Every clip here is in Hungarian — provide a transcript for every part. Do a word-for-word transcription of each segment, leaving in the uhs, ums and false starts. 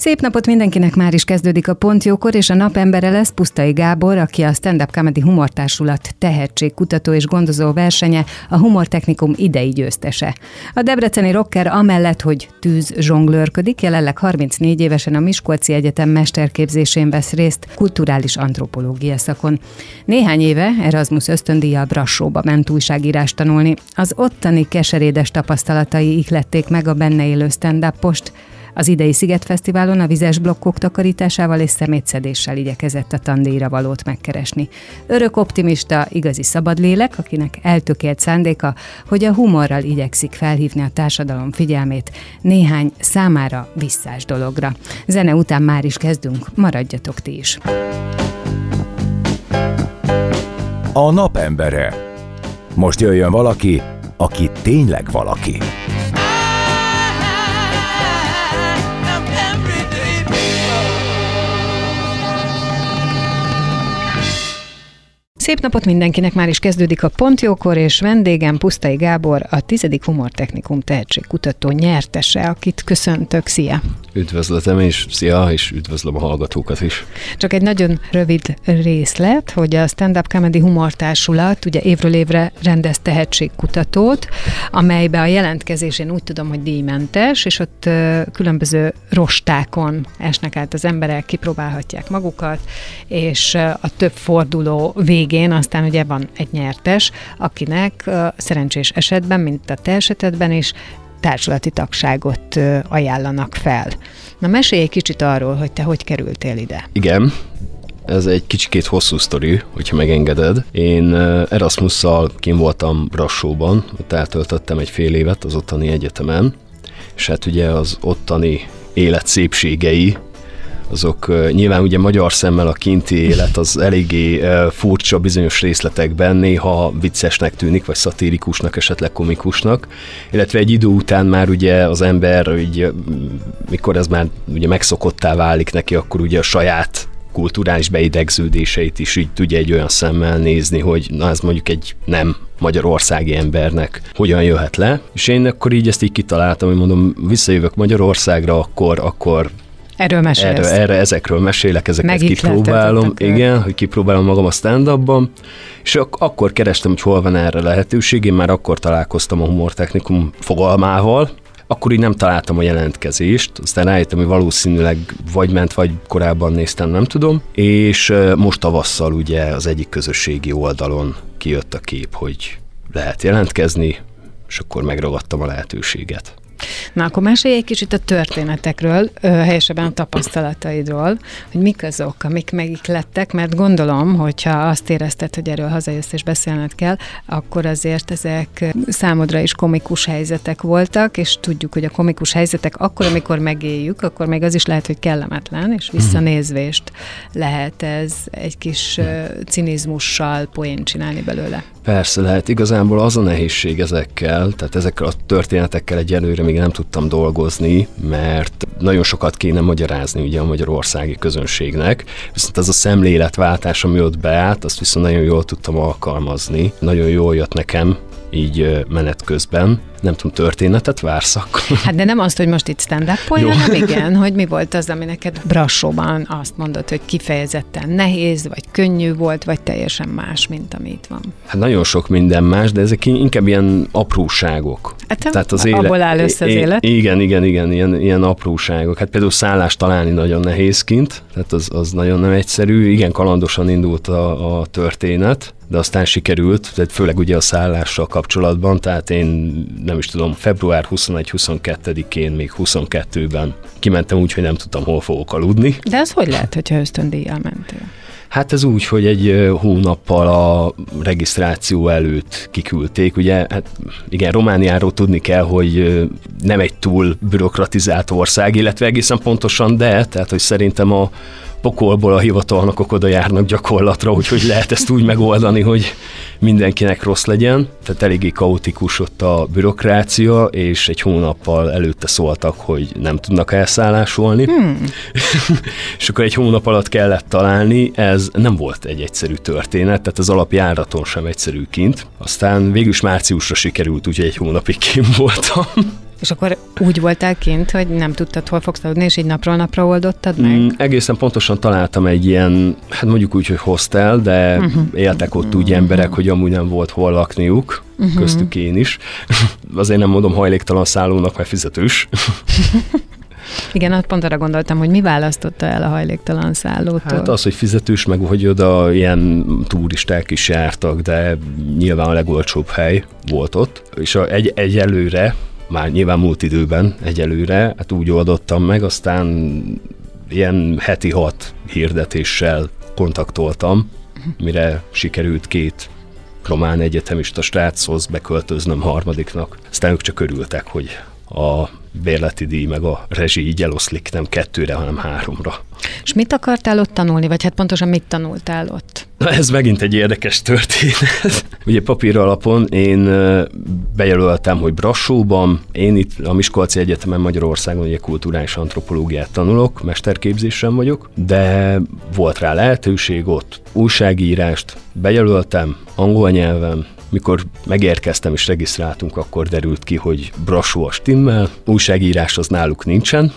Szép napot mindenkinek, már is kezdődik a Pontjókor, és a napembere lesz Pusztai Gábor, aki a Stand-Up Comedy Humortársulat tehetségkutató és gondozó versenye, a Humortechnikum idei győztese. A debreceni rocker amellett, hogy tűzzsonglőrködik, jelenleg harmincnégy évesen a Miskolci Egyetem mesterképzésén vesz részt kulturális antropológia szakon. Néhány éve Erasmus ösztöndíjjal Brassóba ment újságírást tanulni. Az ottani keserédes tapasztalatai ihlették meg a benne élő stand-upost. Az idei Szigetfesztiválon a vizes blokkok takarításával és szemétszedéssel igyekezett a tandíjra valót megkeresni. Örök optimista, igazi szabadlélek, akinek eltökélt szándéka, hogy a humorral igyekszik felhívni a társadalom figyelmét néhány számára visszás dologra. Zene után már is kezdünk, maradjatok ti is! A napembere. Most jöjjön valaki, aki tényleg valaki. Szép napot mindenkinek, már is kezdődik a Pontjókor, és vendégem Pusztai Gábor, a tizedik Humortechnikum tehetségkutató nyertese, akit köszöntök. Szia! Üdvözletem, és szia, és üdvözlöm a hallgatókat is. Csak egy nagyon rövid részlet, hogy a Stand-Up Comedy Humortársulat ugye évről évre rendez tehetségkutatót, amelybe a jelentkezésén úgy tudom, hogy díjmentes, és ott különböző rostákon esnek át az emberek, kipróbálhatják magukat, és a több forduló végén aztán ugye van egy nyertes, akinek szerencsés esetben, mint a te esetedben is, társulati tagságot ajánlanak fel. Na, mesélj egy kicsit arról, hogy te hogy kerültél ide. Igen, ez egy kicsikét hosszú sztori, hogyha megengeded. Én Erasmusszal kint voltam Brassóban, ott eltöltöttem egy fél évet az ottani egyetemen, és hát ugye az ottani élet szépségei, azok nyilván ugye magyar szemmel a kinti élet az eléggé furcsa bizonyos részletekben, néha viccesnek tűnik, vagy szatirikusnak, esetleg komikusnak, illetve egy idő után már ugye az ember, ugye, mikor ez már ugye megszokottá válik neki, akkor ugye a saját kulturális beidegződéseit is így tudja egy olyan szemmel nézni, hogy na, ez mondjuk egy nem magyarországi embernek hogyan jöhet le, és én akkor így ezt így kitaláltam, hogy mondom, visszajövök Magyarországra, akkor, akkor Erről mesélsz. Erre, erre ezekről mesélek, ezeket kipróbálom. Igen, hogy kipróbálom magam a stand-upban. És ak- akkor kerestem, hogy hol van erre lehetőség. Én már akkor találkoztam a Humortechnikum fogalmával. Akkor így nem találtam a jelentkezést. Aztán rájöttem, hogy valószínűleg vagy ment, vagy korábban néztem, nem tudom. És most tavasszal ugye az egyik közösségi oldalon kijött a kép, hogy lehet jelentkezni, és akkor megragadtam a lehetőséget. Na, akkor mesélj egy kicsit a történetekről, helyesebben a tapasztalataidról, hogy mik azok, amik megiklettek, mert gondolom, hogyha azt érezted, hogy erről hazajössz és beszélned kell, akkor azért ezek számodra is komikus helyzetek voltak, és tudjuk, hogy a komikus helyzetek akkor, amikor megéljük, akkor még az is lehet, hogy kellemetlen, és visszanézvést lehet ez egy kis cinizmussal poén csinálni belőle. Persze lehet, igazából az a nehézség ezekkel, tehát ezekkel a történetekkel egyelőre még nem tudtam dolgozni, mert nagyon sokat kéne magyarázni ugye a magyarországi közönségnek, viszont ez a szemléletváltás, ami ott beállt, azt viszont nagyon jól tudtam alkalmazni, nagyon jól jött nekem így menet közben. Nem tudom, történetet vársz akkor? Hát de nem azt, hogy most itt stand-up-olja, hanem igen, hogy mi volt az, ami neked Brassóban azt mondod, hogy kifejezetten nehéz, vagy könnyű volt, vagy teljesen más, mint ami itt van. Hát nagyon sok minden más, de ezek inkább ilyen apróságok. Hát tehát az élet, abból áll össze az élet. Igen, igen, igen, ilyen, ilyen apróságok. Hát például szállást találni nagyon nehéz kint, tehát az, az nagyon nem egyszerű. Igen, kalandosan indult a, a történet, de aztán sikerült, tehát főleg ugye a szállással kapcsolatban, tehát én nem is tudom, február huszonegy-huszonkettedikén, még huszonkettőben kimentem úgy, hogy nem tudtam, hol fogok aludni. De ez hogy lehet, hogyha ösztöndíjjal mentél? Hát ez úgy, hogy egy hónappal a regisztráció előtt kiküldték. Ugye, hát igen, Romániáról tudni kell, hogy nem egy túl bürokratizált ország, illetve egészen pontosan, de, tehát, hogy szerintem a pokolból a hivatalnokok oda járnak gyakorlatra, úgyhogy lehet ezt úgy megoldani, hogy mindenkinek rossz legyen. Tehát eléggé kaotikus ott a bürokrácia, és egy hónappal előtte szóltak, hogy nem tudnak elszállásolni. Hmm. És akkor egy hónap alatt kellett találni, ez nem volt egy egyszerű történet, tehát az alapjáraton sem egyszerű kint. Aztán végül is márciusra sikerült, úgyhogy egy hónapig kint voltam. És akkor úgy voltál kint, hogy nem tudtad, hol fogsz aludni, és így napról napra oldottad meg? Mm, egészen pontosan találtam egy ilyen, hát mondjuk úgy, hogy hostel, de uh-huh. éltek ott úgy emberek, hogy amúgy nem volt hol lakniuk, uh-huh. köztük én is. Azért nem mondom hajléktalan szállónak, mert fizetős. Igen, hát pont arra gondoltam, hogy mi választotta el a hajléktalan szállótól? Hát az, hogy fizetős, meg hogy oda ilyen turisták is jártak, de nyilván a legolcsóbb hely volt ott. És a, egy, egy előre, már nyilván múlt időben egyelőre, hát úgy oldottam meg, aztán ilyen heti hat hirdetéssel kontaktoltam, mire sikerült két román egyetemista sráchoz beköltöznöm harmadiknak. Aztán ők csak örültek, hogy a bérleti díj meg a rezsi így eloszlik nem kettőre, hanem háromra. És mit akartál ott tanulni, vagy hát pontosan mit tanultál ott? Na ez megint egy érdekes történet. Ugye papír alapon én bejelöltem, hogy Brassóban, én itt a Miskolci Egyetemen Magyarországon ugye kulturális antropológiát tanulok, mesterképzésen vagyok, de volt rá lehetőség ott, újságírást bejelöltem, angol nyelven. Mikor megérkeztem és regisztráltunk, akkor derült ki, hogy Brassó a stimmel, újságírás az náluk nincsen,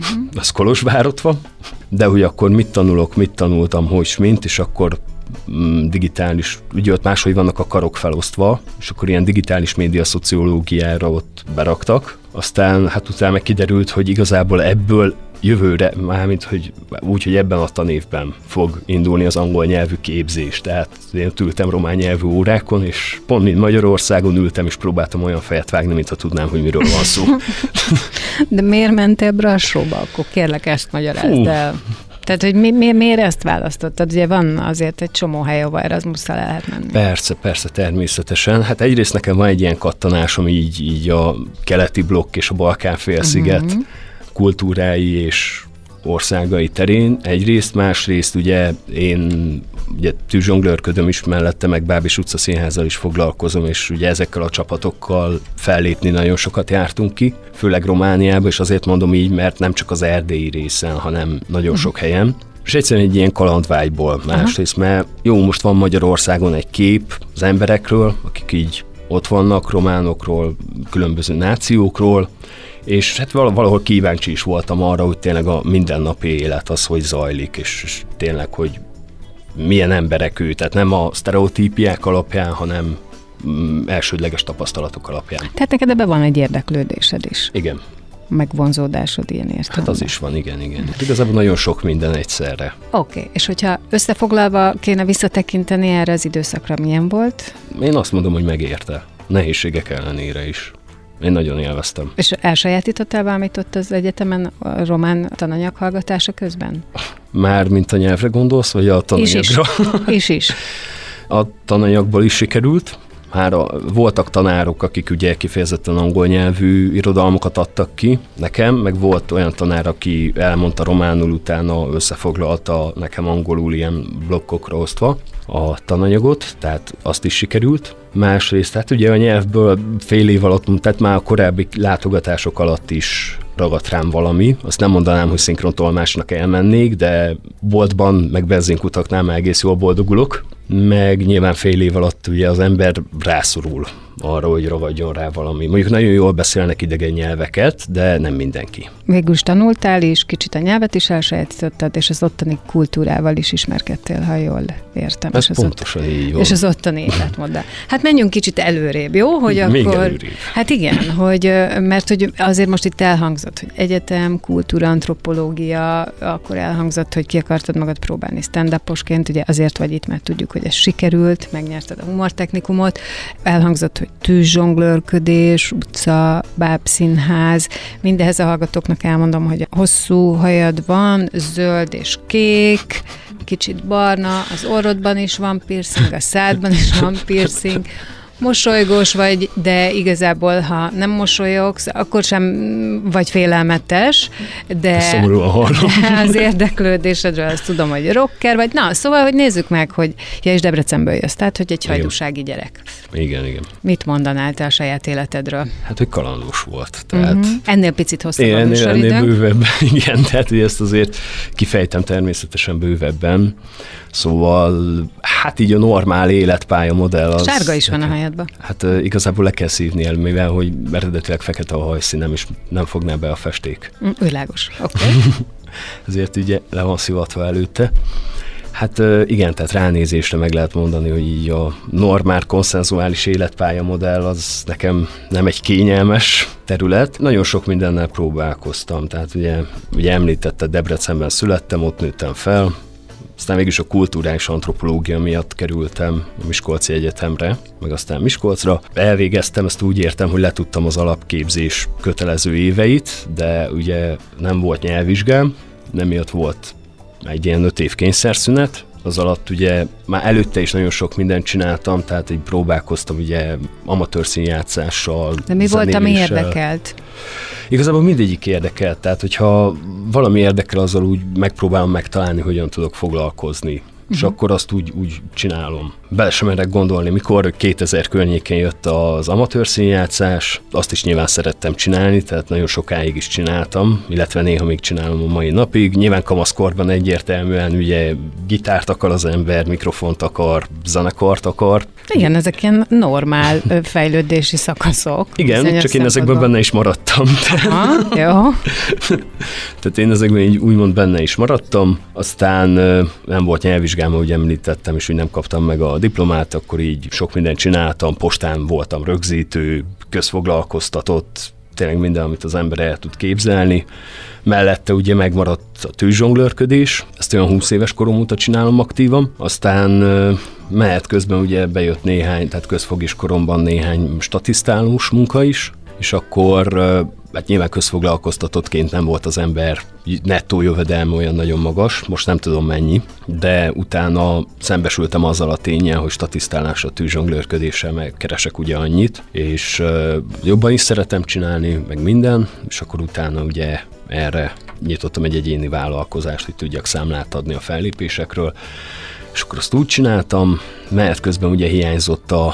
uh-huh. az Kolozsvárot van, de hogy akkor mit tanulok, mit tanultam, hogy mint, és akkor mm, digitális, ugye ott máshogy vannak a karok felosztva, és akkor ilyen digitális média szociológiára ott beraktak, aztán hát utána meg kiderült, hogy igazából ebből jövőre, mármint, hogy úgy, hogy ebben a tanévben fog indulni az angol nyelvű képzés. Tehát én ültem román nyelvű órákon, és pont mint Magyarországon ültem, és próbáltam olyan fejet vágni, mintha tudnám, hogy miről van szó. De miért mentél Brassóba? Akkor kérlek, ezt magyarázd el. Tehát, hogy mi, mi, miért ezt választottad? Ugye van azért egy csomó hely, ahol Erasmusszal el lehet menni. Persze, persze, természetesen. Hát egyrészt nekem van egy ilyen kattanásom, így, így a keleti blokk és a Balkán-félsziget uh-huh. kultúrái és országai terén egyrészt, másrészt ugye én ugye tűzsonglőrködöm is mellette, meg Bábis utca színházzal is foglalkozom, és ugye ezekkel a csapatokkal fellépni nagyon sokat jártunk ki, főleg Romániába, és azért mondom így, mert nem csak az erdélyi részen, hanem nagyon sok helyen. És egyszerűen egy ilyen kalandvágyból másrészt, mert jó, most van Magyarországon egy kép az emberekről, akik így ott vannak, románokról, különböző nációkról, és hát valahol kíváncsi is voltam arra, hogy tényleg a mindennapi élet az, hogy zajlik, és, és tényleg, hogy milyen emberek ő, tehát nem a sztereotípiák alapján, hanem mm, elsődleges tapasztalatok alapján. Tehát neked ebben van egy érdeklődésed is. Igen. Megvonzódásod ilyen értelemben. Hát az is van, igen, igen. Igazából nagyon sok minden egyszerre. Oké, okay. És hogyha összefoglalva kéne visszatekinteni erre az időszakra, milyen volt? Én azt mondom, hogy megérte. Nehézségek ellenére is. Én nagyon élveztem. És elsajátítottál valamit ott az egyetemen a román tananyag hallgatása közben? Már mint a nyelvre gondolsz, vagy a tananyagra? És is. is. A tananyagból is sikerült. Hára, voltak tanárok, akik ugye kifejezetten angol nyelvű irodalmokat adtak ki nekem, meg volt olyan tanár, aki elmondta románul, utána összefoglalta nekem angolul ilyen blokkokra osztva a tananyagot, tehát azt is sikerült. Másrészt, hát ugye a nyelvből fél év alatt, tehát már a korábbi látogatások alatt is ragadt rám valami. Azt nem mondanám, hogy szinkrontolmásnak elmennék, de boltban, meg benzinkutaknál már egész jól boldogulok. Meg nyilván fél év alatt ugye az ember rászorul arra, hogy ragadjon rá valami. Mondjuk nagyon jól beszélnek idegen nyelveket, de nem mindenki. Végül is tanultál is, kicsit a nyelvet is elsajátítottad, és az ottani kultúrával is ismerkedtél, ha jól értem. Ez és pontosan ott, így van. És az ottani életmóddal. Hát menjünk kicsit előrébb, jó? Hogy akkor, még előrébb. Hát igen, hogy, mert hogy azért most itt elhangzott, hogy egyetem, kultúra, antropológia, akkor elhangzott, hogy ki akartad magad próbálni stand-uposként, ugye azért vagy itt, mert tudjuk, hogy ez sikerült, megnyerted a humortechnikumot, elhangzott, hogy tűzzsonglőrködés, utca, bábszínház. Mindehez a hallgatóknak elmondom, hogy hosszú hajad van, zöld és kék, kicsit barna, az orrodban is van piercing, a szádban is van piercing, mosolygós vagy, de igazából, ha nem mosolyogsz, akkor sem vagy félelmetes, de az érdeklődésedről azt tudom, hogy rocker vagy. Na, szóval, hogy nézzük meg, hogy ja, és Debrecenből jössz, tehát, hogy egy hajdúsági gyerek. Igen, igen. Mit mondanál te a saját életedről? Hát, hogy kalandos volt. Tehát... Uh-huh. Ennél picit hosszabb a műsoridő. Ennél bővebben, igen, tehát hogy ezt azért kifejtem természetesen bővebben. Szóval, hát így a normál életpálya modell az... Sárga is van a hajad. Hát uh, igazából le kell szívni el, mivel hogy eredetileg fekete a hajszínem, és nem fogná be a festék. Mm, világos, oké. Okay. Ezért ugye le van szivatva előtte. Hát uh, igen, tehát ránézésre meg lehet mondani, hogy így a normál, konszenzuális életpálya modell az nekem nem egy kényelmes terület. Nagyon sok mindennel próbálkoztam, tehát ugye, ugye említetted, Debrecenben születtem, ott nőttem fel, aztán mégis a kulturális antropológia miatt kerültem a Miskolci Egyetemre, meg aztán Miskolcra. Elvégeztem, ezt úgy értem, hogy letudtam az alapképzés kötelező éveit, de ugye nem volt nyelvvizsgám, nem miatt volt egy ilyen öt év kényszerszünet. Az alatt ugye már előtte is nagyon sok mindent csináltam, tehát így próbálkoztam ugye amatőr színjátszással. De mi volt, ami érdekelt? Igazából mindegyik érdekelt, tehát hogyha valami érdekel, azzal úgy megpróbálom megtalálni, hogyan tudok foglalkozni. Uh-huh. És akkor azt úgy, úgy csinálom. Bele sem merek gondolni, mikor kétezer környékén jött az amatőr színjátszás, azt is nyilván szerettem csinálni, tehát nagyon sokáig is csináltam, illetve néha még csinálom a mai napig. Nyilván kamaszkorban egyértelműen ugye gitárt akar az ember, mikrofont akar, zenekart akar. Igen, ezek ilyen normál fejlődési szakaszok. Igen, csak én szempontból. Ezekben benne is maradtam. Aha, jó. Tehát én ezekben úgymond benne is maradtam, aztán nem volt nyelvvizsgám, ahogy említettem, és úgy nem kaptam meg a diplomát, akkor így sok mindent csináltam, postán voltam rögzítő, közfoglalkoztatott, tényleg minden, amit az ember el tud képzelni. Mellette ugye megmaradt a tűzsonglőrködés, ezt olyan húsz éves korom óta csinálom aktívan, aztán mehet közben ugye bejött néhány, tehát közfogis koromban néhány statisztálós munka is, és akkor hát nyilván közfoglalkoztatottként nem volt az ember nettó jövedelme olyan nagyon magas, most nem tudom mennyi, de utána szembesültem azzal a ténnyel, hogy statisztálásra, tűzsonglőrködéssel megkeresek ugye annyit, és uh, jobban is szeretem csinálni, meg minden, és akkor utána ugye erre nyitottam egy egyéni vállalkozást, hogy tudjak számlát adni a fellépésekről, és akkor azt úgy csináltam, mert közben ugye hiányzott a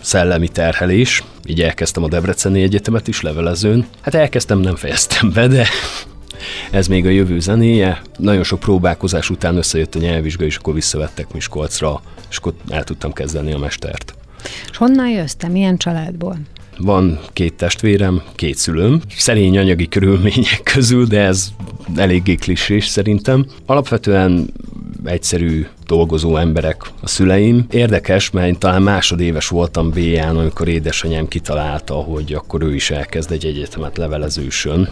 szellemi terhelés, így elkezdtem a Debreceni Egyetemet is levelezőn. Hát elkezdtem, nem fejeztem be, de ez még a jövő zenéje. Nagyon sok próbálkozás után összejött a nyelvvizsga, és akkor visszavettek Miskolcra, és akkor el tudtam kezdeni a mestert. És honnan jössz te? Milyen családból? Van két testvérem, két szülőm. Szerény anyagi körülmények közül, de ez eléggé klisés szerintem. Alapvetően egyszerű dolgozó emberek a szüleim. Érdekes, mert én talán másodéves voltam bé á-n, amikor édesanyám kitalálta, hogy akkor ő is elkezd egy egyetemet levelezősön.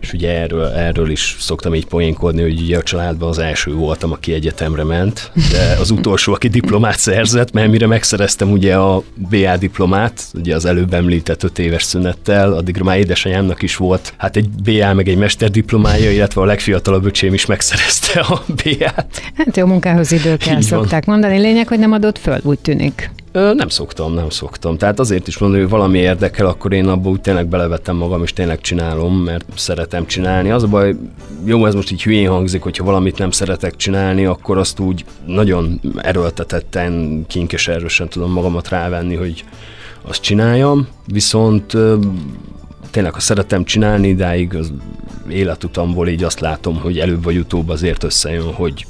És ugye erről, erről is szoktam így poénkodni, hogy ugye a családban az első voltam, aki egyetemre ment, de az utolsó, aki diplomát szerzett, mert mire megszereztem ugye a bé á diplomát, ugye az előbb említett öt éves szünettel, addigra már édesanyámnak is volt, hát egy bé á meg egy mesterdiplomája, illetve a legfiatalabb öcsém is megszerezte a bé á-t. Hát jó munkához idő kell, szokták mondani. Lényeg, hogy nem adott föl, úgy tűnik. Nem szoktam, nem szoktam. Tehát azért is mondom, hogy valami érdekel, akkor én abba úgy tényleg belevettem magam, és tényleg csinálom, mert szeretem csinálni. Az a baj, jó, ez most így hülyén hangzik, hogyha valamit nem szeretek csinálni, akkor azt úgy nagyon erőltetetten, kinkes erősen tudom magamat rávenni, hogy azt csináljam. Viszont tényleg, ha szeretem csinálni, idáig az életutamból így azt látom, hogy előbb vagy utóbb azért összejön, hogy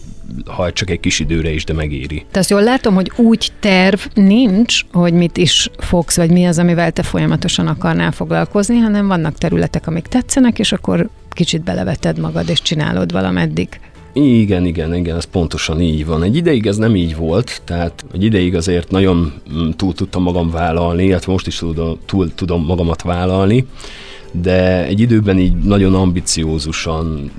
ha csak egy kis időre is, de megéri. Te azt jól látom, hogy úgy terv nincs, hogy mit is fogsz, vagy mi az, amivel te folyamatosan akarnál foglalkozni, hanem vannak területek, amik tetszenek, és akkor kicsit beleveted magad, és csinálod valameddig. Igen, igen, igen, ez pontosan így van. Egy ideig ez nem így volt, tehát egy ideig azért nagyon túl tudtam magam vállalni, illetve most is tudom, túl tudom magamat vállalni, de egy időben így nagyon ambiciózusan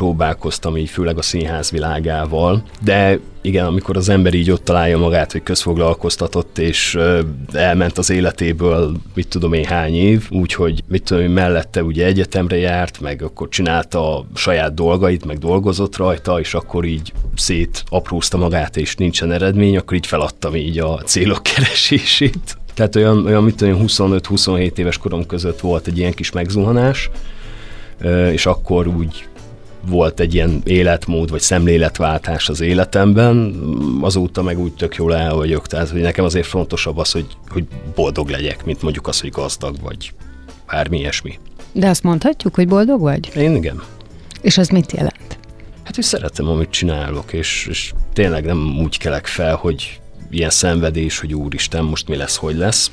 próbálkoztam így főleg a színház világával, de igen, amikor az ember így ott találja magát, hogy közfoglalkoztatott, és elment az életéből mit tudom én hány év, úgyhogy mit tudom én mellette ugye egyetemre járt, meg akkor csinálta a saját dolgait, meg dolgozott rajta, és akkor így szétaprózta magát, és nincsen eredmény, akkor így feladtam így a célok keresését. Tehát olyan, olyan mit tudom én huszonöt-huszonhét éves korom között volt egy ilyen kis megzuhanás, és akkor úgy volt egy ilyen életmód, vagy szemléletváltás az életemben, azóta meg úgy tök jól el vagyok, tehát hogy nekem azért fontosabb az, hogy, hogy boldog legyek, mint mondjuk az, hogy gazdag vagy bármi ilyesmi. De azt mondhatjuk, hogy boldog vagy? Én igen. És az mit jelent? Hát, hogy szeretem, amit csinálok, és, és tényleg nem úgy kelek fel, hogy ilyen szenvedés, hogy úristen, most mi lesz, hogy lesz.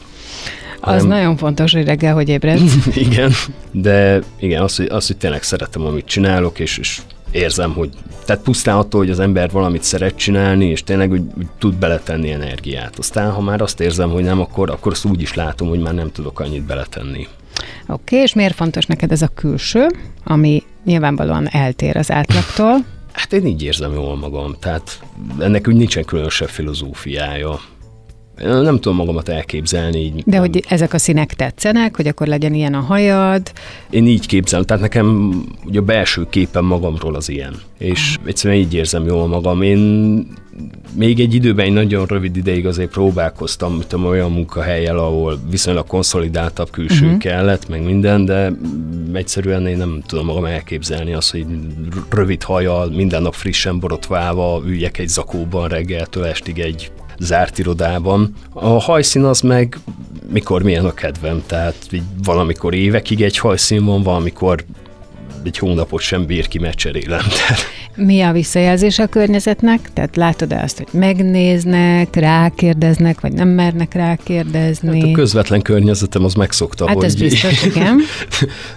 Az nem... nagyon fontos, hogy reggel, hogy ébredsz. Igen, de igen, az, hogy, az, hogy tényleg szeretem, amit csinálok, és, és érzem, hogy tehát pusztán attól, hogy az ember valamit szeret csinálni, és tényleg úgy, úgy tud beletenni energiát. Aztán, ha már azt érzem, hogy nem, akkor, akkor azt úgy is látom, hogy már nem tudok annyit beletenni. Oké, okay, és miért fontos neked ez a külső, ami nyilvánvalóan eltér az átlagtól? Hát én így érzem jól magam, tehát ennek úgy nincsen különösebb filozófiája. Nem tudom magamat elképzelni. Így de nem. Hogy ezek a színek tetszenek, hogy akkor legyen ilyen a hajad? Én így képzelem, tehát nekem ugye a belső képem magamról az ilyen. És ah. egyszerűen így érzem jól magam. Én még egy időben, egy nagyon rövid ideig azért próbálkoztam, mint olyan munkahelyen, ahol viszonylag konszolidáltabb külső uh-huh. kellett, meg minden, de egyszerűen én nem tudom magam elképzelni azt, hogy rövid hajjal, minden nap frissen borotválva üljek egy zakóban reggeltől estig egy zárt irodában. A hajszín az meg mikor milyen a kedvem, tehát így valamikor évekig egy hajszín van, valamikor egy hónapot sem bír ki, mert cserélem. Mi a visszajelzés a környezetnek? Tehát látod-e azt, hogy megnéznek, rákérdeznek, vagy nem mernek rákérdezni? Hát a közvetlen környezetem az megszokta, hát hogy... Hát ez biztos, igen.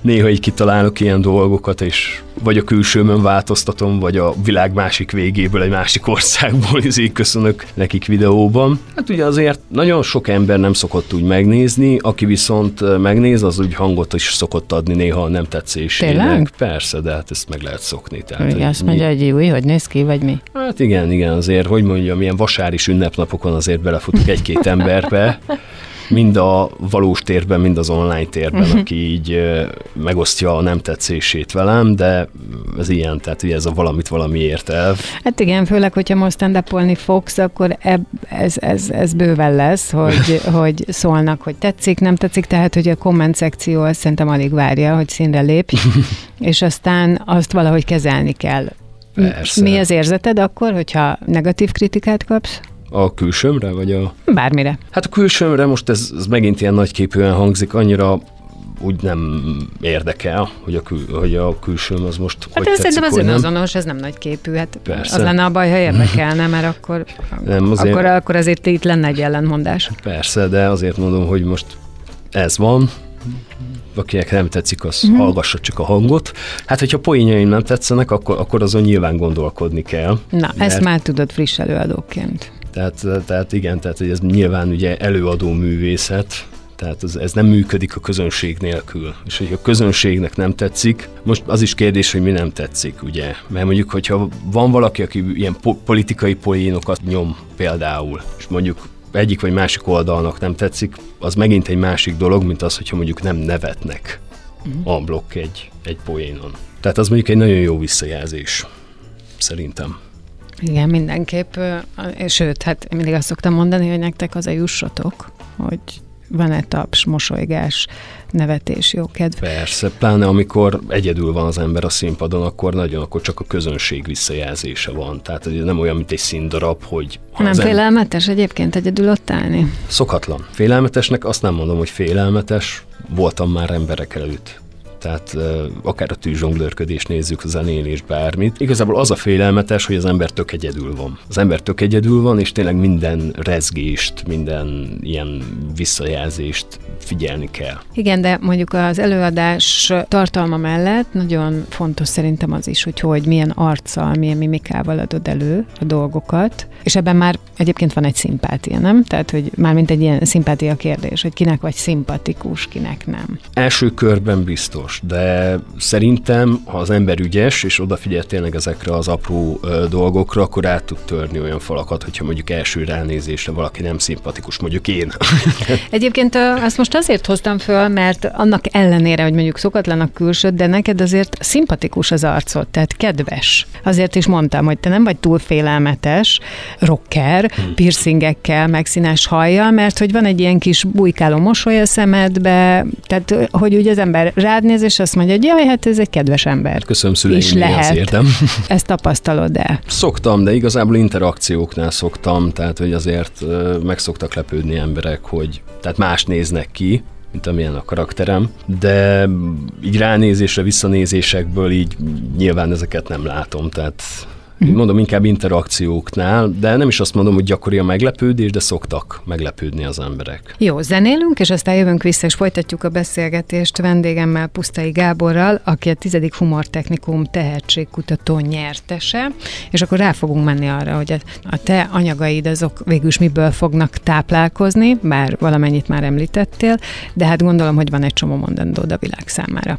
Néha így kitalálok ilyen dolgokat, és vagy a külsőmön változtatom, vagy a világ másik végéből, egy másik országból így köszönök nekik videóban. Hát ugye azért nagyon sok ember nem szokott úgy megnézni, aki viszont megnéz, az úgy hangot is szokott adni néha nem tetszésének. Tényleg? Persze, de hát ezt meg lehet szokni. Tehát, ugye azt mondja, hogy új, hogy néz ki, vagy mi? Hát igen, igen, azért, hogy mondjam, ilyen vasáris ünnepnapokon azért belefutok egy-két emberbe, mind a valós térben, mind az online térben, uh-huh. aki így megosztja a nem tetszését velem, de ez ilyen, tehát ugye ez a valamit valamiért el. Hát igen, főleg, hogyha most stand-upolni fogsz, akkor eb, ez, ez, ez bőven lesz, hogy, hogy szólnak, hogy tetszik, nem tetszik, tehát hogy a komment szekció azt szerintem alig várja, hogy színre lépj, és aztán azt valahogy kezelni kell. Persze. Mi az érzeted akkor, hogyha negatív kritikát kapsz? A külsőmre, vagy a... Bármire. Hát a külsőmre most ez, ez megint ilyen nagyképűen hangzik, annyira úgy nem érdekel, hogy a, kül, hogy a külsőm az most hát hogy tetszik, az hogy nem. Azonos, ez nem nagyképű, hát persze. Az lenne a baj, ha érdekelne, mert akkor, nem, azért, akkor, akkor azért itt lenne egy ellentmondás. Persze, de azért mondom, hogy most ez van, akinek nem tetszik, az mm-hmm. hallgassa csak a hangot. Hát, hogyha poénjaim nem tetszenek, akkor, akkor azon nyilván gondolkodni kell. Na, mert... ezt már tudod friss előadóként. Tehát, tehát igen, tehát ez nyilván ugye előadó művészet, tehát ez, ez nem működik a közönség nélkül. És hogyha a közönségnek nem tetszik, most az is kérdés, hogy mi nem tetszik, ugye? Mert mondjuk, hogyha van valaki, aki ilyen po- politikai poénokat nyom például, és mondjuk egyik vagy másik oldalnak nem tetszik, az megint egy másik dolog, mint az, hogyha mondjuk nem nevetnek uh-huh. a blokk egy, egy poénon. Tehát az mondjuk egy nagyon jó visszajelzés, szerintem. Igen, mindenképp, sőt, hát mindig azt szoktam mondani, hogy nektek az a jussatok, hogy van-e taps, mosolygás, nevetés, jókedv. Persze, pláne amikor egyedül van az ember a színpadon, akkor nagyon, akkor csak a közönség visszajelzése van. Tehát nem olyan, mint egy színdarab, hogy... Nem félelmetes em... egyébként egyedül ott állni? Szokatlan. Félelmetesnek azt nem mondom, hogy félelmetes, voltam már emberek előtt. Tehát akár a tűzsonglőrködést nézzük, a zenélést, bármit. Igazából az a félelmetes, hogy az ember tök egyedül van. Az ember tök egyedül van, és tényleg minden rezgést, minden ilyen visszajelzést figyelni kell. Igen, de mondjuk az előadás tartalma mellett nagyon fontos szerintem az is, hogy, hogy milyen arccal, milyen mimikával adod elő a dolgokat, és ebben már egyébként van egy szimpátia, nem? Tehát, hogy mármint egy ilyen szimpátia kérdés, hogy kinek vagy szimpatikus, kinek nem. Első körben biztos, de szerintem, ha az ember ügyes, és odafigyel tényleg ezekre az apró dolgokra, akkor át tud törni olyan falakat, hogyha mondjuk első ránézésre valaki nem szimpatikus, mondjuk én. Egyébként azt most azért hoztam föl, mert annak ellenére, hogy mondjuk szokatlan a külsőd, de neked azért szimpatikus az arcod, tehát kedves. Azért is mondtam, hogy te nem vagy túl félelmetes, rocker, hmm. piercingekkel, megszínás hajjal, mert hogy van egy ilyen kis bujkáló mosoly a szemedbe, tehát hogy ugye az ember rád néz, és azt mondja, hogy jaj, hát ez egy kedves ember. Köszönöm szüleimnél azért, nem? Ezt tapasztalod-e? Szoktam, de igazából interakcióknál szoktam, tehát hogy azért meg szoktak lepődni emberek, hogy tehát más néznek ki, mint amilyen a karakterem, de így ránézésre, visszanézésekből így nyilván ezeket nem látom, tehát mondom, inkább interakcióknál, de nem is azt mondom, hogy gyakori a meglepődés, de szoktak meglepődni az emberek. Jó, zenélünk, és aztán jövünk vissza, és folytatjuk a beszélgetést vendégemmel, Pusztai Gáborral, aki a tizedik Humortechnikum tehetségkutató nyertese, és akkor rá fogunk menni arra, hogy a te anyagaid azok végül is miből fognak táplálkozni, bár valamennyit már említettél, de hát gondolom, hogy van egy csomó mondandód a világ számára.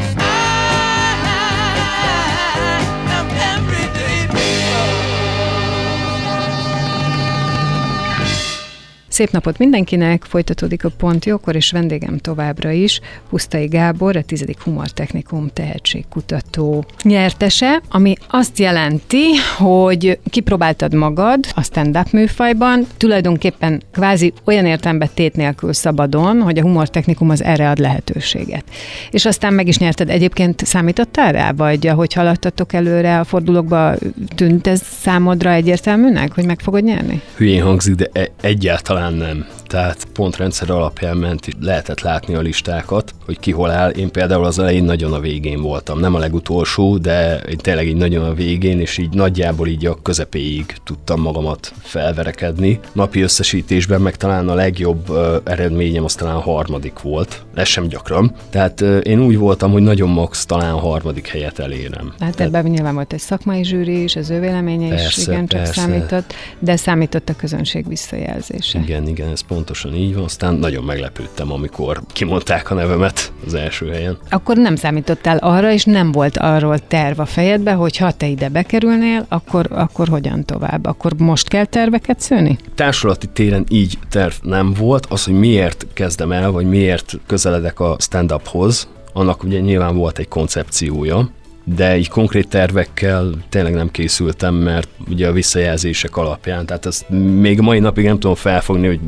Szép napot mindenkinek, folytatódik a Pontjókor, és vendégem továbbra is Pusztai Gábor, a tizedik Humortechnikum tehetségkutató nyertese, ami azt jelenti, hogy kipróbáltad magad a stand-up műfajban, tulajdonképpen kvázi olyan értelemben tét nélkül szabadon, hogy a Humortechnikum az erre ad lehetőséget. És aztán meg is nyerted. Egyébként számítottál rá, vagy ahogy haladtatok előre a fordulókba, tűnt ez számodra egyértelműnek, hogy meg fogod nyerni? Hülyén hangzik, de e- egyáltalán nem. Tehát pontrendszer alapján ment, lehetett látni a listákat, hogy ki hol áll. Én például az elején nagyon a végén voltam. Nem a legutolsó, de én tényleg így nagyon a végén, és így nagyjából így a közepéig tudtam magamat felverekedni. Napi összesítésben meg talán a legjobb uh, eredményem az talán a harmadik volt. Ez sem gyakran. Tehát uh, én úgy voltam, hogy nagyon max talán a harmadik helyet elérem. Hát Te- ebben nyilván volt egy szakmai zsűri, és az ő véleménye persze, is igencsak persze. számított, de számított a közönség visszajelzése. Igen, igen, ez pontosan így van. Aztán nagyon meglepődtem, amikor kimondták a nevemet az első helyen. Akkor nem számítottál arra, és nem volt arról terv a fejedbe, hogy ha te ide bekerülnél, akkor, akkor hogyan tovább? Akkor most kell terveket szőni? Társulati téren így terv nem volt. Az, hogy miért kezdem el, vagy miért közeledek a stand-uphoz, annak ugye nyilván volt egy koncepciója, de így konkrét tervekkel tényleg nem készültem, mert ugye a visszajelzések alapján, tehát ezt még mai napig nem tudom felfogni, hogy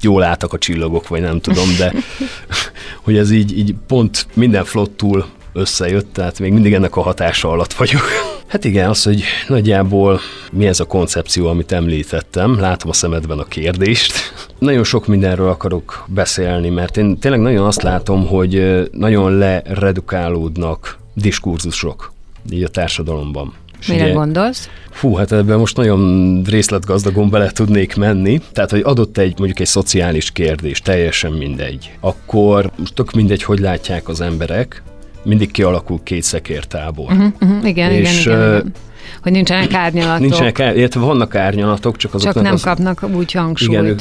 jól álltak a csillagok, vagy nem tudom, de hogy ez így, így pont minden flottul összejött, tehát még mindig ennek a hatása alatt vagyok. Hát igen, az, hogy nagyjából mi ez a koncepció, amit említettem, látom a szemedben a kérdést. Nagyon sok mindenről akarok beszélni, mert én tényleg nagyon azt látom, hogy nagyon leredukálódnak diskurzusok így a társadalomban. Mire ugye, gondolsz? Fú, hát ebben most nagyon részletgazdagon bele tudnék menni. Tehát, hogy adott egy mondjuk egy szociális kérdés, teljesen mindegy. Akkor most tök mindegy, hogy látják az emberek, mindig kialakul két szekértábor. Uh-huh, uh-huh, igen, és, igen, igen, igen. Hogy nincsenek árnyalatok. Nincsenek árnyalatok, vannak árnyalatok, csak azoknak... Csak nem az... kapnak úgy hangsúlyt. Igen, ők,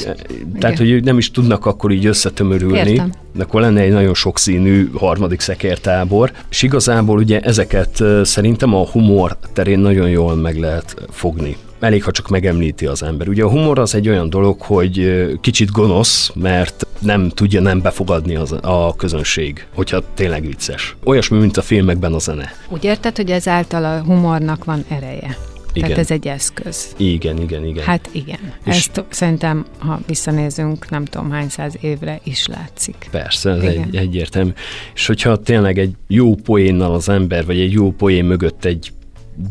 tehát, igen. hogy nem is tudnak akkor így összetömörülni. Értem. Akkor lenne egy nagyon sokszínű harmadik szekértábor, és igazából ugye ezeket szerintem a humor terén nagyon jól meg lehet fogni. Elég, ha csak megemlíti az ember. Ugye a humor az egy olyan dolog, hogy kicsit gonosz, mert nem tudja nem befogadni az, a közönség, hogyha tényleg vicces. Olyasmi, mint a filmekben a zene. Úgy érted, hogy ezáltal a humornak van ereje? Igen. Tehát ez egy eszköz. Igen, igen, igen. Hát igen. És ezt szerintem, ha visszanézünk, nem tudom hány száz évre is látszik. Persze, ez egy, egyértelmű. És hogyha tényleg egy jó poénnal az ember, vagy egy jó poén mögött egy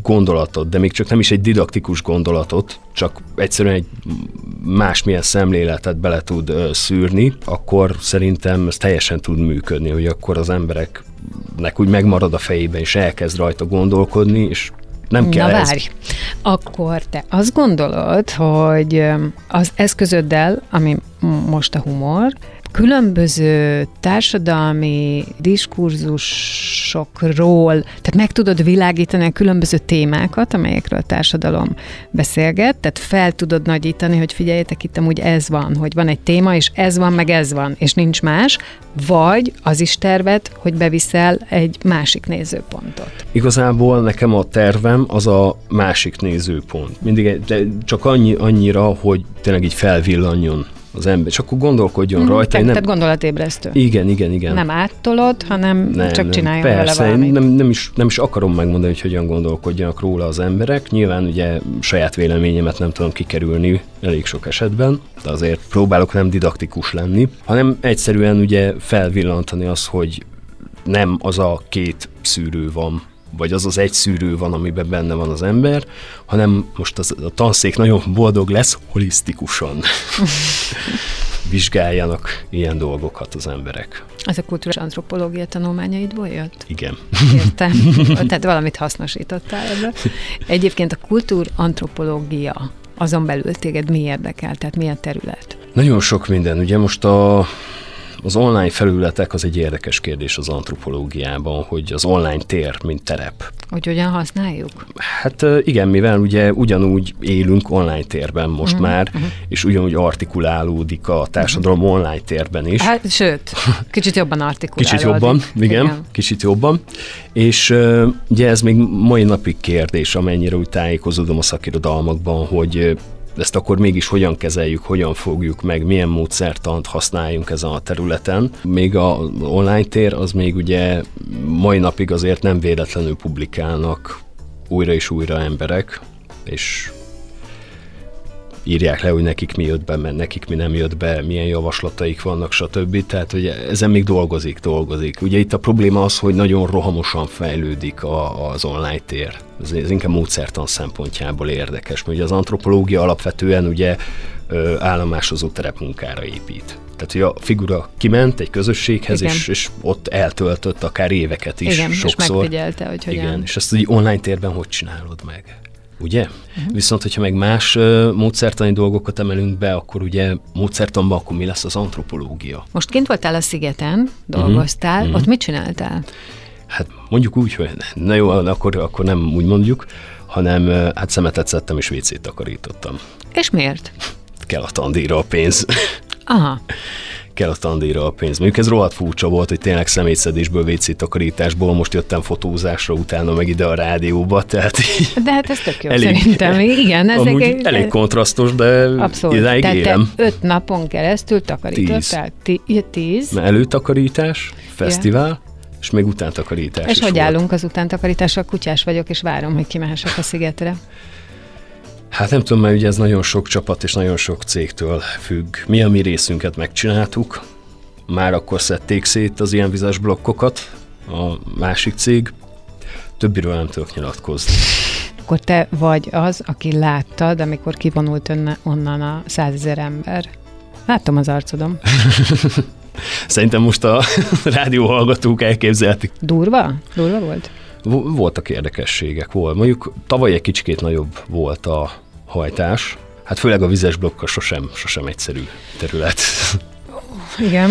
gondolatot, de még csak nem is egy didaktikus gondolatot, csak egyszerűen egy másmilyen szemléletet bele tud szűrni, akkor szerintem ez teljesen tud működni, hogy akkor az embereknek úgy megmarad a fejében, és elkezd rajta gondolkodni, és Nem kell. Na várj, akkor te azt gondolod, hogy az eszközöddel, ami most a humor, különböző társadalmi diskurzusokról, tehát meg tudod világítani a különböző témákat, amelyekről a társadalom beszélget, tehát fel tudod nagyítani, hogy figyeljétek, itt amúgy ez van, hogy van egy téma, és ez van, meg ez van, és nincs más, vagy az is terved, hogy beviszel egy másik nézőpontot. Igazából nekem a tervem az a másik nézőpont. Mindig, csak annyi, annyira, hogy tényleg így felvillanjon az ember, és akkor gondolkodjon mm, rajta. Te, nem... Tehát gondolatébresztő. Igen, igen, igen. Nem áttolod, hanem nem, csak csináljon vele valamit. Nem, nem, is, nem is akarom megmondani, hogy hogyan gondolkodjanak róla az emberek. Nyilván ugye saját véleményemet nem tudom kikerülni elég sok esetben, de azért próbálok nem didaktikus lenni, hanem egyszerűen ugye felvillantani azt, hogy nem az a két szűrő van, vagy az az egy szűrő van, amiben benne van az ember, hanem most az, a tanszék nagyon boldog lesz, holisztikusan vizsgáljanak ilyen dolgokat az emberek. Ez a kulturális antropológia tanulmányaidból jött? Igen. Értem. Tehát valamit hasznosítottál ebben. Egyébként a kultúrantropológia, azon belül téged mi érdekel? Tehát mi a terület? Nagyon sok minden. Ugye most a... Az online felületek az egy érdekes kérdés az antropológiában, hogy az online tér, mint terep. Hogy hogyan használjuk? Hát igen, mivel ugye ugyanúgy élünk online térben most uh-huh. már, uh-huh. és ugyanúgy artikulálódik a társadalom uh-huh. online térben is. Hát sőt, kicsit jobban artikulálódik. Kicsit jobban, igen, igen. kicsit jobban. És ugye ez még mai napig kérdés, amennyire úgy tájékozódom a szakirodalmakban, hogy... ezt akkor mégis hogyan kezeljük, hogyan fogjuk meg, milyen módszertant használjunk ezen a területen. Még az online tér az még ugye mai napig azért nem véletlenül publikálnak újra és újra emberek, és írják le, hogy nekik mi jött be, mert nekik mi nem jött be, milyen javaslataik vannak, stb. Tehát ugye ezen még dolgozik, dolgozik. Ugye itt a probléma az, hogy nagyon rohamosan fejlődik a, az online tér. Ez, ez inkább módszertan szempontjából érdekes, mert ugye az antropológia alapvetően ugye ö, állomásozó terepmunkára épít. Tehát, hogy a figura kiment egy közösséghez, és, és ott eltöltött akár éveket is. Igen, sokszor. És megfigyelte, hogy hogyan. Igen, és ezt ugye online térben hogy csinálod meg? Ugye? Uh-huh. Viszont, hogyha meg más uh, módszertani dolgokat emelünk be, akkor ugye módszertanban akkor mi lesz az antropológia? Most kint voltál a Szigeten, dolgoztál, uh-huh. ott mit csináltál? Hát mondjuk úgy, hogy na jó, akkor, akkor nem úgy mondjuk, hanem uh, hát szemetet szedtem és vécét takarítottam. És miért? Kell a tandíjra a pénz. Aha. Kell a tandíjra a pénz. Mondjuk ez rohadt furcsa volt, hogy tényleg személyszedésből, vécétakarításból, most jöttem fotózásra, utána meg ide a rádióba, tehát... De hát ez tök jó, elég, szerintem. Igen, ez egy... elég kontrasztos, de abszolút. Idáig tehát élem. Te öt napon keresztül takarítottál? Tíz. T- tíz. Mert előtakarítás, fesztivál, ja. és még utántakarítás. És hogy állunk az utántakarításra? Kutyás vagyok, és várom, hogy kimehessek a Szigetre. Hát nem tudom, mert ugye ez nagyon sok csapat és nagyon sok cégtől függ. Mi a mi részünket megcsináltuk, már akkor szedték szét az ilyen vizes blokkokat, a másik cég, többiről nem tudok nyilatkozni. Akkor te vagy az, aki láttad, amikor kivonult önne, onnan a százezer ember. Láttam az arcodom. Szerintem most a rádióhallgatók elképzelték. Durva? Durva volt? Voltak érdekességek, volt. Mondjuk tavaly egy kicsikét nagyobb volt a hajtás. Hát főleg a vizes blokka sosem, sosem egyszerű terület. Igen.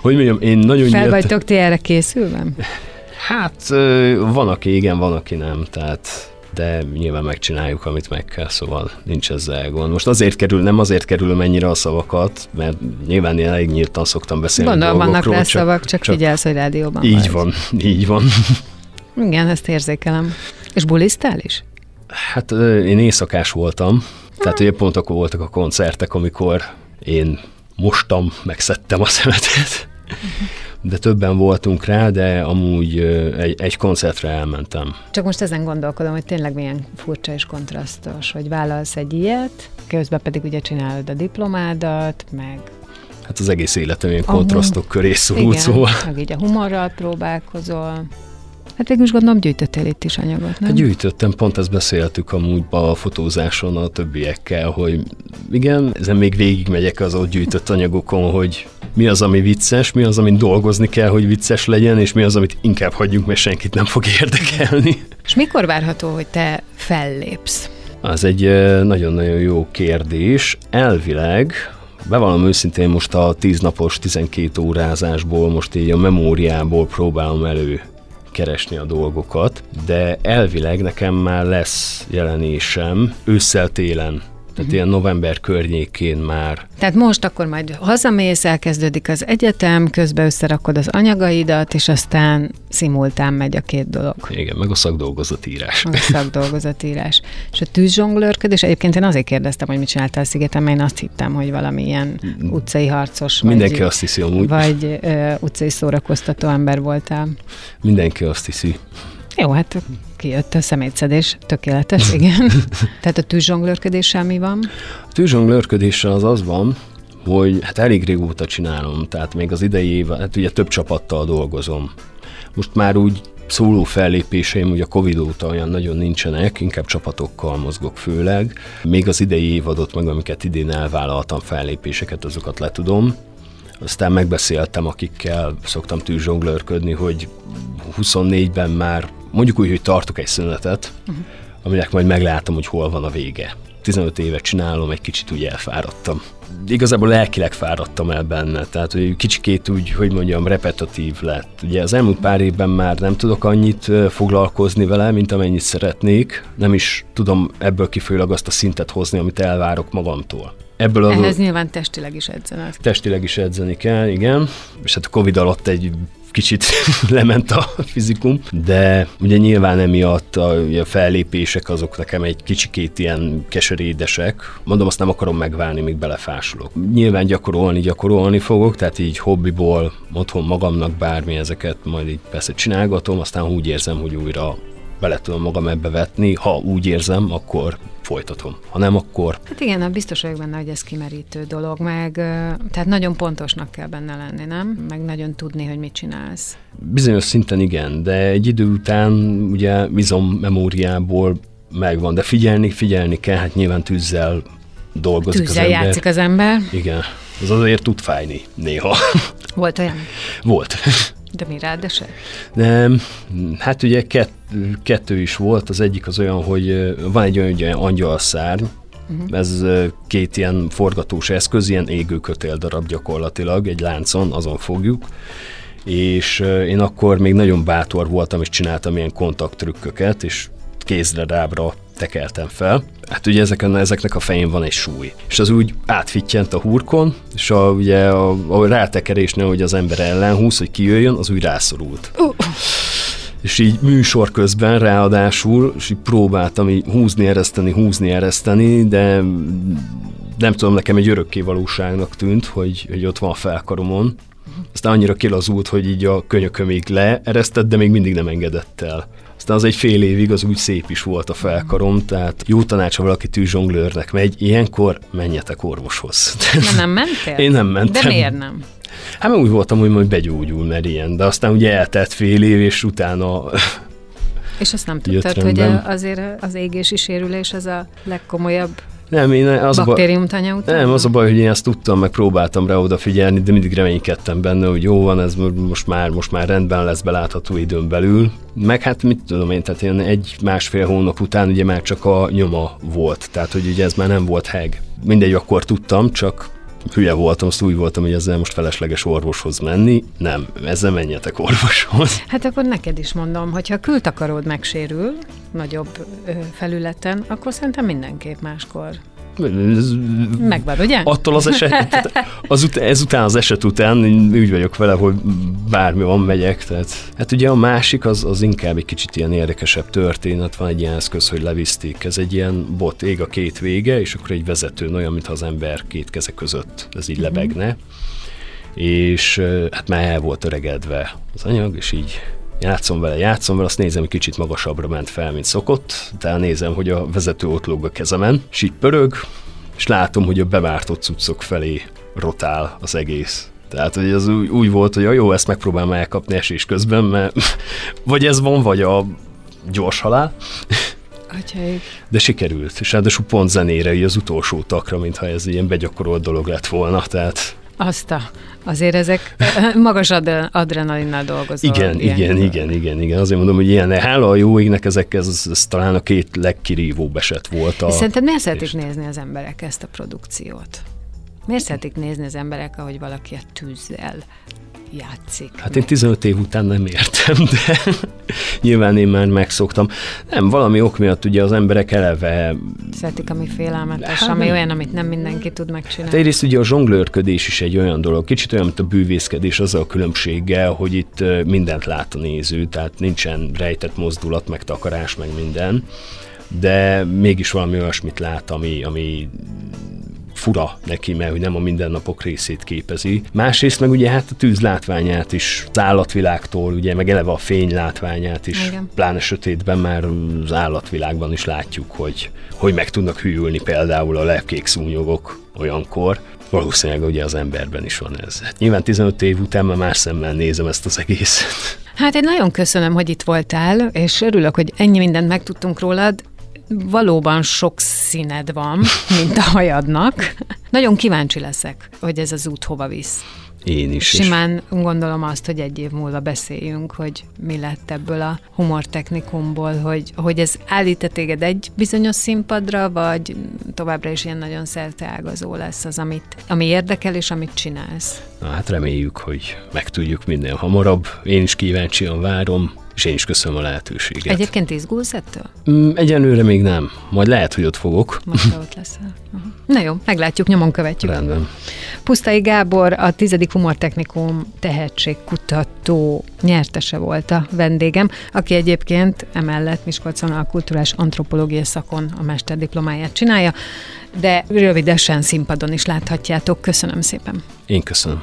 Hogy mondjam, én nagyon nyílt... Fel vagytok ti erre készülve? Hát van, aki igen, van, aki nem, tehát... de nyilván megcsináljuk, amit meg kell, szóval nincs ezzel gond. Most azért kerül, nem azért kerülöm ennyire a szavakat, mert nyilván én elég nyíltan szoktam beszélni gondolom, dolgokról. Vannak rá szavak, csak, csak figyelsz, hogy rádióban így vagy. Így van, így van. Igen, ezt érzékelem. És bulisztál is? Hát én éjszakás voltam, tehát ugye pont akkor voltak a koncertek, amikor én mostam, megszedtem a szemetet, de többen voltunk rá, de amúgy egy, egy koncertre elmentem. Csak most ezen gondolkodom, hogy tényleg milyen furcsa és kontrasztos, hogy vállalsz egy ilyet, közben pedig ugye csinálod a diplomádat, meg... Hát az egész életem ilyen kontrasztok köré szorult, szóval. Meg így a humorral próbálkozol. Hát végül is gondolom gyűjtöttél itt is anyagot, nem? Hát gyűjtöttem, pont ezt beszéltük amúgyba a fotózáson a többiekkel, hogy igen, ezen még végigmegyek az ott gyűjtött anyagokon, hogy mi az, ami vicces, mi az, amit dolgozni kell, hogy vicces legyen, és mi az, amit inkább hagyjunk, mert senkit nem fog érdekelni. És mikor várható, hogy te fellépsz? Az egy nagyon-nagyon jó kérdés. Elvileg, bevallom őszintén, most a tíznapos tizenkét órázásból, most így a memóriából próbálom elő keresni a dolgokat, de elvileg nekem már lesz jelenésem ősszel-télen. Tehát ilyen november környékén már. Tehát most akkor majd hazamész, elkezdődik az egyetem, közben összerakod az anyagaidat, és aztán szimultán megy a két dolog. Igen, meg a szakdolgozatírás. A szakdolgozatírás. És a tűzzsonglőrködés, egyébként én azért kérdeztem, hogy mit csináltál a Szigeten, mert én azt hittem, hogy valami ilyen utcai harcos. Mindenki vagy, azt hiszi amúgy. Vagy ö, utcai szórakoztató ember voltál. Mindenki azt hiszi. Jó, hát kijött a szemétszedés, tökéletes, igen. Tehát a tűzzsonglőrködéssel mi van? A tűzzsonglőrködéssel az az van, hogy hát elég régóta csinálom, tehát még az idei év, hát ugye több csapattal dolgozom. Most már úgy szóló fellépéseim, ugye a Covid óta olyan nagyon nincsenek, inkább csapatokkal mozgok főleg. Még az idei évadot meg, amiket idén elvállaltam fellépéseket, azokat letudom. Aztán megbeszéltem, akikkel szoktam tűzzsonglőrködni, hogy huszonnégyben már mondjuk úgy, hogy tartok egy szünetet, uh-huh. aminek majd meglátom, hogy hol van a vége. tizenöt éve csinálom, egy kicsit úgy elfáradtam. Igazából lelkileg fáradtam el benne, tehát hogy kicsikét úgy, hogy mondjam, repetitív lett. Ugye az elmúlt pár évben már nem tudok annyit foglalkozni vele, mint amennyit szeretnék, nem is tudom ebből kifolyólag azt a szintet hozni, amit elvárok magamtól. Ebből az Ehhez nyilván testileg is edzened. Testileg is edzeni kell, igen. És hát a Covid alatt egy kicsit lement a fizikum, de ugye nyilván emiatt a, a fellépések azok nekem egy kicsikét ilyen keserédesek. Mondom, azt nem akarom megválni, míg belefásulok. Nyilván gyakorolni, gyakorolni fogok, tehát így hobbiból, otthon magamnak bármi ezeket majd így persze csinálgatom, aztán úgy érzem, hogy újra bele tudom magam ebbe vetni. Ha úgy érzem, akkor folytatom. Ha nem, akkor... Hát igen, biztos vagyok benne, hogy ez kimerítő dolog, meg tehát nagyon pontosnak kell benne lenni, nem? Meg nagyon tudni, hogy mit csinálsz. Bizonyos szinten igen, de egy idő után ugye izom memóriából megvan, de figyelni, figyelni kell, hát nyilván tűzzel dolgozik tűzzel az ember. Tűzzel játszik az ember. Igen, az azért tud fájni néha. Volt olyan? Volt. De mi rád esett? Nem, hát ugye kett, kettő is volt, az egyik az olyan, hogy van egy olyan angyalszárny, uh-huh. ez két ilyen forgatós eszköz, ilyen égőkötél darab gyakorlatilag, egy láncon, azon fogjuk, és én akkor még nagyon bátor voltam, és csináltam ilyen kontakttrükköket, és kézre rábra tekeltem fel. Hát ugye ezeken, ezeknek a fején van egy súly. És az úgy átfittyent a hurkon, és a, ugye a, a rátekerésnél, hogy az ember ellenhúz, hogy kijöjjön, az úgy rászorult. Uh. És így műsor közben ráadásul, és így próbáltam így húzni, ereszteni, húzni, ereszteni, de nem tudom, nekem egy örökké valóságnak tűnt, hogy, hogy ott van a felkaromon. Aztán annyira kilazult, hogy így a könyökömig leeresztett, de még mindig nem engedett el. Aztán az egy fél évig az úgy szép is volt a felkarom, tehát jó tanács, ha valaki tűzzsonglőrnek megy, ilyenkor menjetek orvoshoz. De nem mentél? Én nem mentem. De miért nem? Hát úgy voltam, hogy majd begyógyul, mert ilyen, de aztán ugye eltelt fél év, és utána... És azt nem tudtad, hogy azért az égési sérülés az a legkomolyabb... Nem, én az a baj, nem, az a baj, hogy én ezt tudtam, meg próbáltam rá odafigyelni, de mindig reménykedtem benne, hogy jó van, ez most már, most már rendben lesz belátható időn belül. Meg hát mit tudom én, tehát én egy-másfél hónap után ugye már csak a nyoma volt, tehát hogy ugye ez már nem volt heg. Mindegy, akkor tudtam, csak hülye voltam, azt úgy voltam, hogy ezzel most felesleges orvoshoz menni. Nem, ezzel menjetek orvoshoz. Hát akkor neked is mondom, hogyha a kültakaród megsérül nagyobb felületen, akkor szerintem mindenképp máskor. Megvan, ugye? Attól az eset, az ut- ezután az eset után én úgy vagyok vele, hogy bármi van, megyek. Tehát. Hát ugye a másik, az, az inkább egy kicsit ilyen érdekesebb történet. Van egy ilyen eszköz, hogy levisztik. Ez egy ilyen bot, ég a két vége, és akkor egy vezetőn olyan, mintha az ember két keze között. Ez így lebegne. Mm. És hát már el volt öregedve az anyag, és így... Játszom vele, játszom vele, azt nézem, hogy kicsit magasabbra ment fel, mint szokott, tehát nézem, hogy a vezető ott lóg a kezemen, és így pörög, és látom, hogy a bemártott cuccok felé rotál az egész. Tehát, hogy ez úgy, úgy volt, hogy a jó, ezt megpróbálom elkapni esés közben, mert vagy ez van, vagy a gyors halál. Atyaik. De sikerült, és ráadásul pont zenére, az utolsó takra, mintha ez ilyen begyakorolt dolog lett volna, tehát... Azt a, azért ezek magas adrenalinnal dolgozol. Igen, igen, igen, igen, igen, igen. Azért mondom, hogy ilyen, hála a jó égnek, ezek, ez, ez talán a két legkirívóbb eset volt. A... Szerinted miért szeretik nézni az emberek ezt a produkciót? Miért szeretik nézni az emberek, ahogy valaki a tűzzel játszik? Hát én tizenöt év után nem értem, de nyilván én már megszoktam. Nem, valami ok miatt ugye az emberek eleve... Szeretik, ami félelmetes, ami nem... olyan, amit nem mindenki tud megcsinálni. Hát egyrészt ugye a zsonglőrködés is egy olyan dolog, kicsit olyan, mint a bűvészkedés, azzal a különbséggel, hogy itt mindent lát a néző, tehát nincsen rejtett mozdulat, meg takarás, meg minden, de mégis valami olyasmit lát, ami... ami fura neki, mert hogy nem a mindennapok részét képezi. Másrészt meg ugye hát a tűz látványát is, az állatvilágtól, ugye meg eleve a fény látványát is, igen. Pláne sötétben már az állatvilágban is látjuk, hogy, hogy meg tudnak hűlni például a lepkék, szúnyogok olyankor. Valószínűleg ugye az emberben is van ez. Hát nyilván tizenöt év után már más szemmel nézem ezt az egészet. Hát én nagyon köszönöm, hogy itt voltál, és örülök, hogy ennyi mindent megtudtunk rólad. Valóban sok színed van, mint a hajadnak. Nagyon kíváncsi leszek, hogy ez az út hova visz. Én is. Simán is. Gondolom azt, hogy egy év múlva beszéljünk, hogy mi lett ebből a humortechnikumból, hogy, hogy ez állít-e téged egy bizonyos színpadra, vagy továbbra is ilyen nagyon szerteágazó lesz az, amit, ami érdekel és amit csinálsz. Na hát reméljük, hogy megtudjuk minél hamarabb. Én is kíváncsian várom. És én is köszönöm a lehetőséget. Egyébként izgulsz ettől? Mm, egyenlőre még nem. Majd lehet, hogy ott fogok. Majd ott leszel. Uh-huh. Na jó, meglátjuk, nyomon követjük. Rendben. Pusztai Gábor, a tizedik Humortechnikum tehetségkutató nyertese volt a vendégem, aki egyébként emellett Miskolcon a kulturális antropológia szakon a mesterdiplomáját csinálja, de rövidesen színpadon is láthatjátok. Köszönöm szépen. Én köszönöm.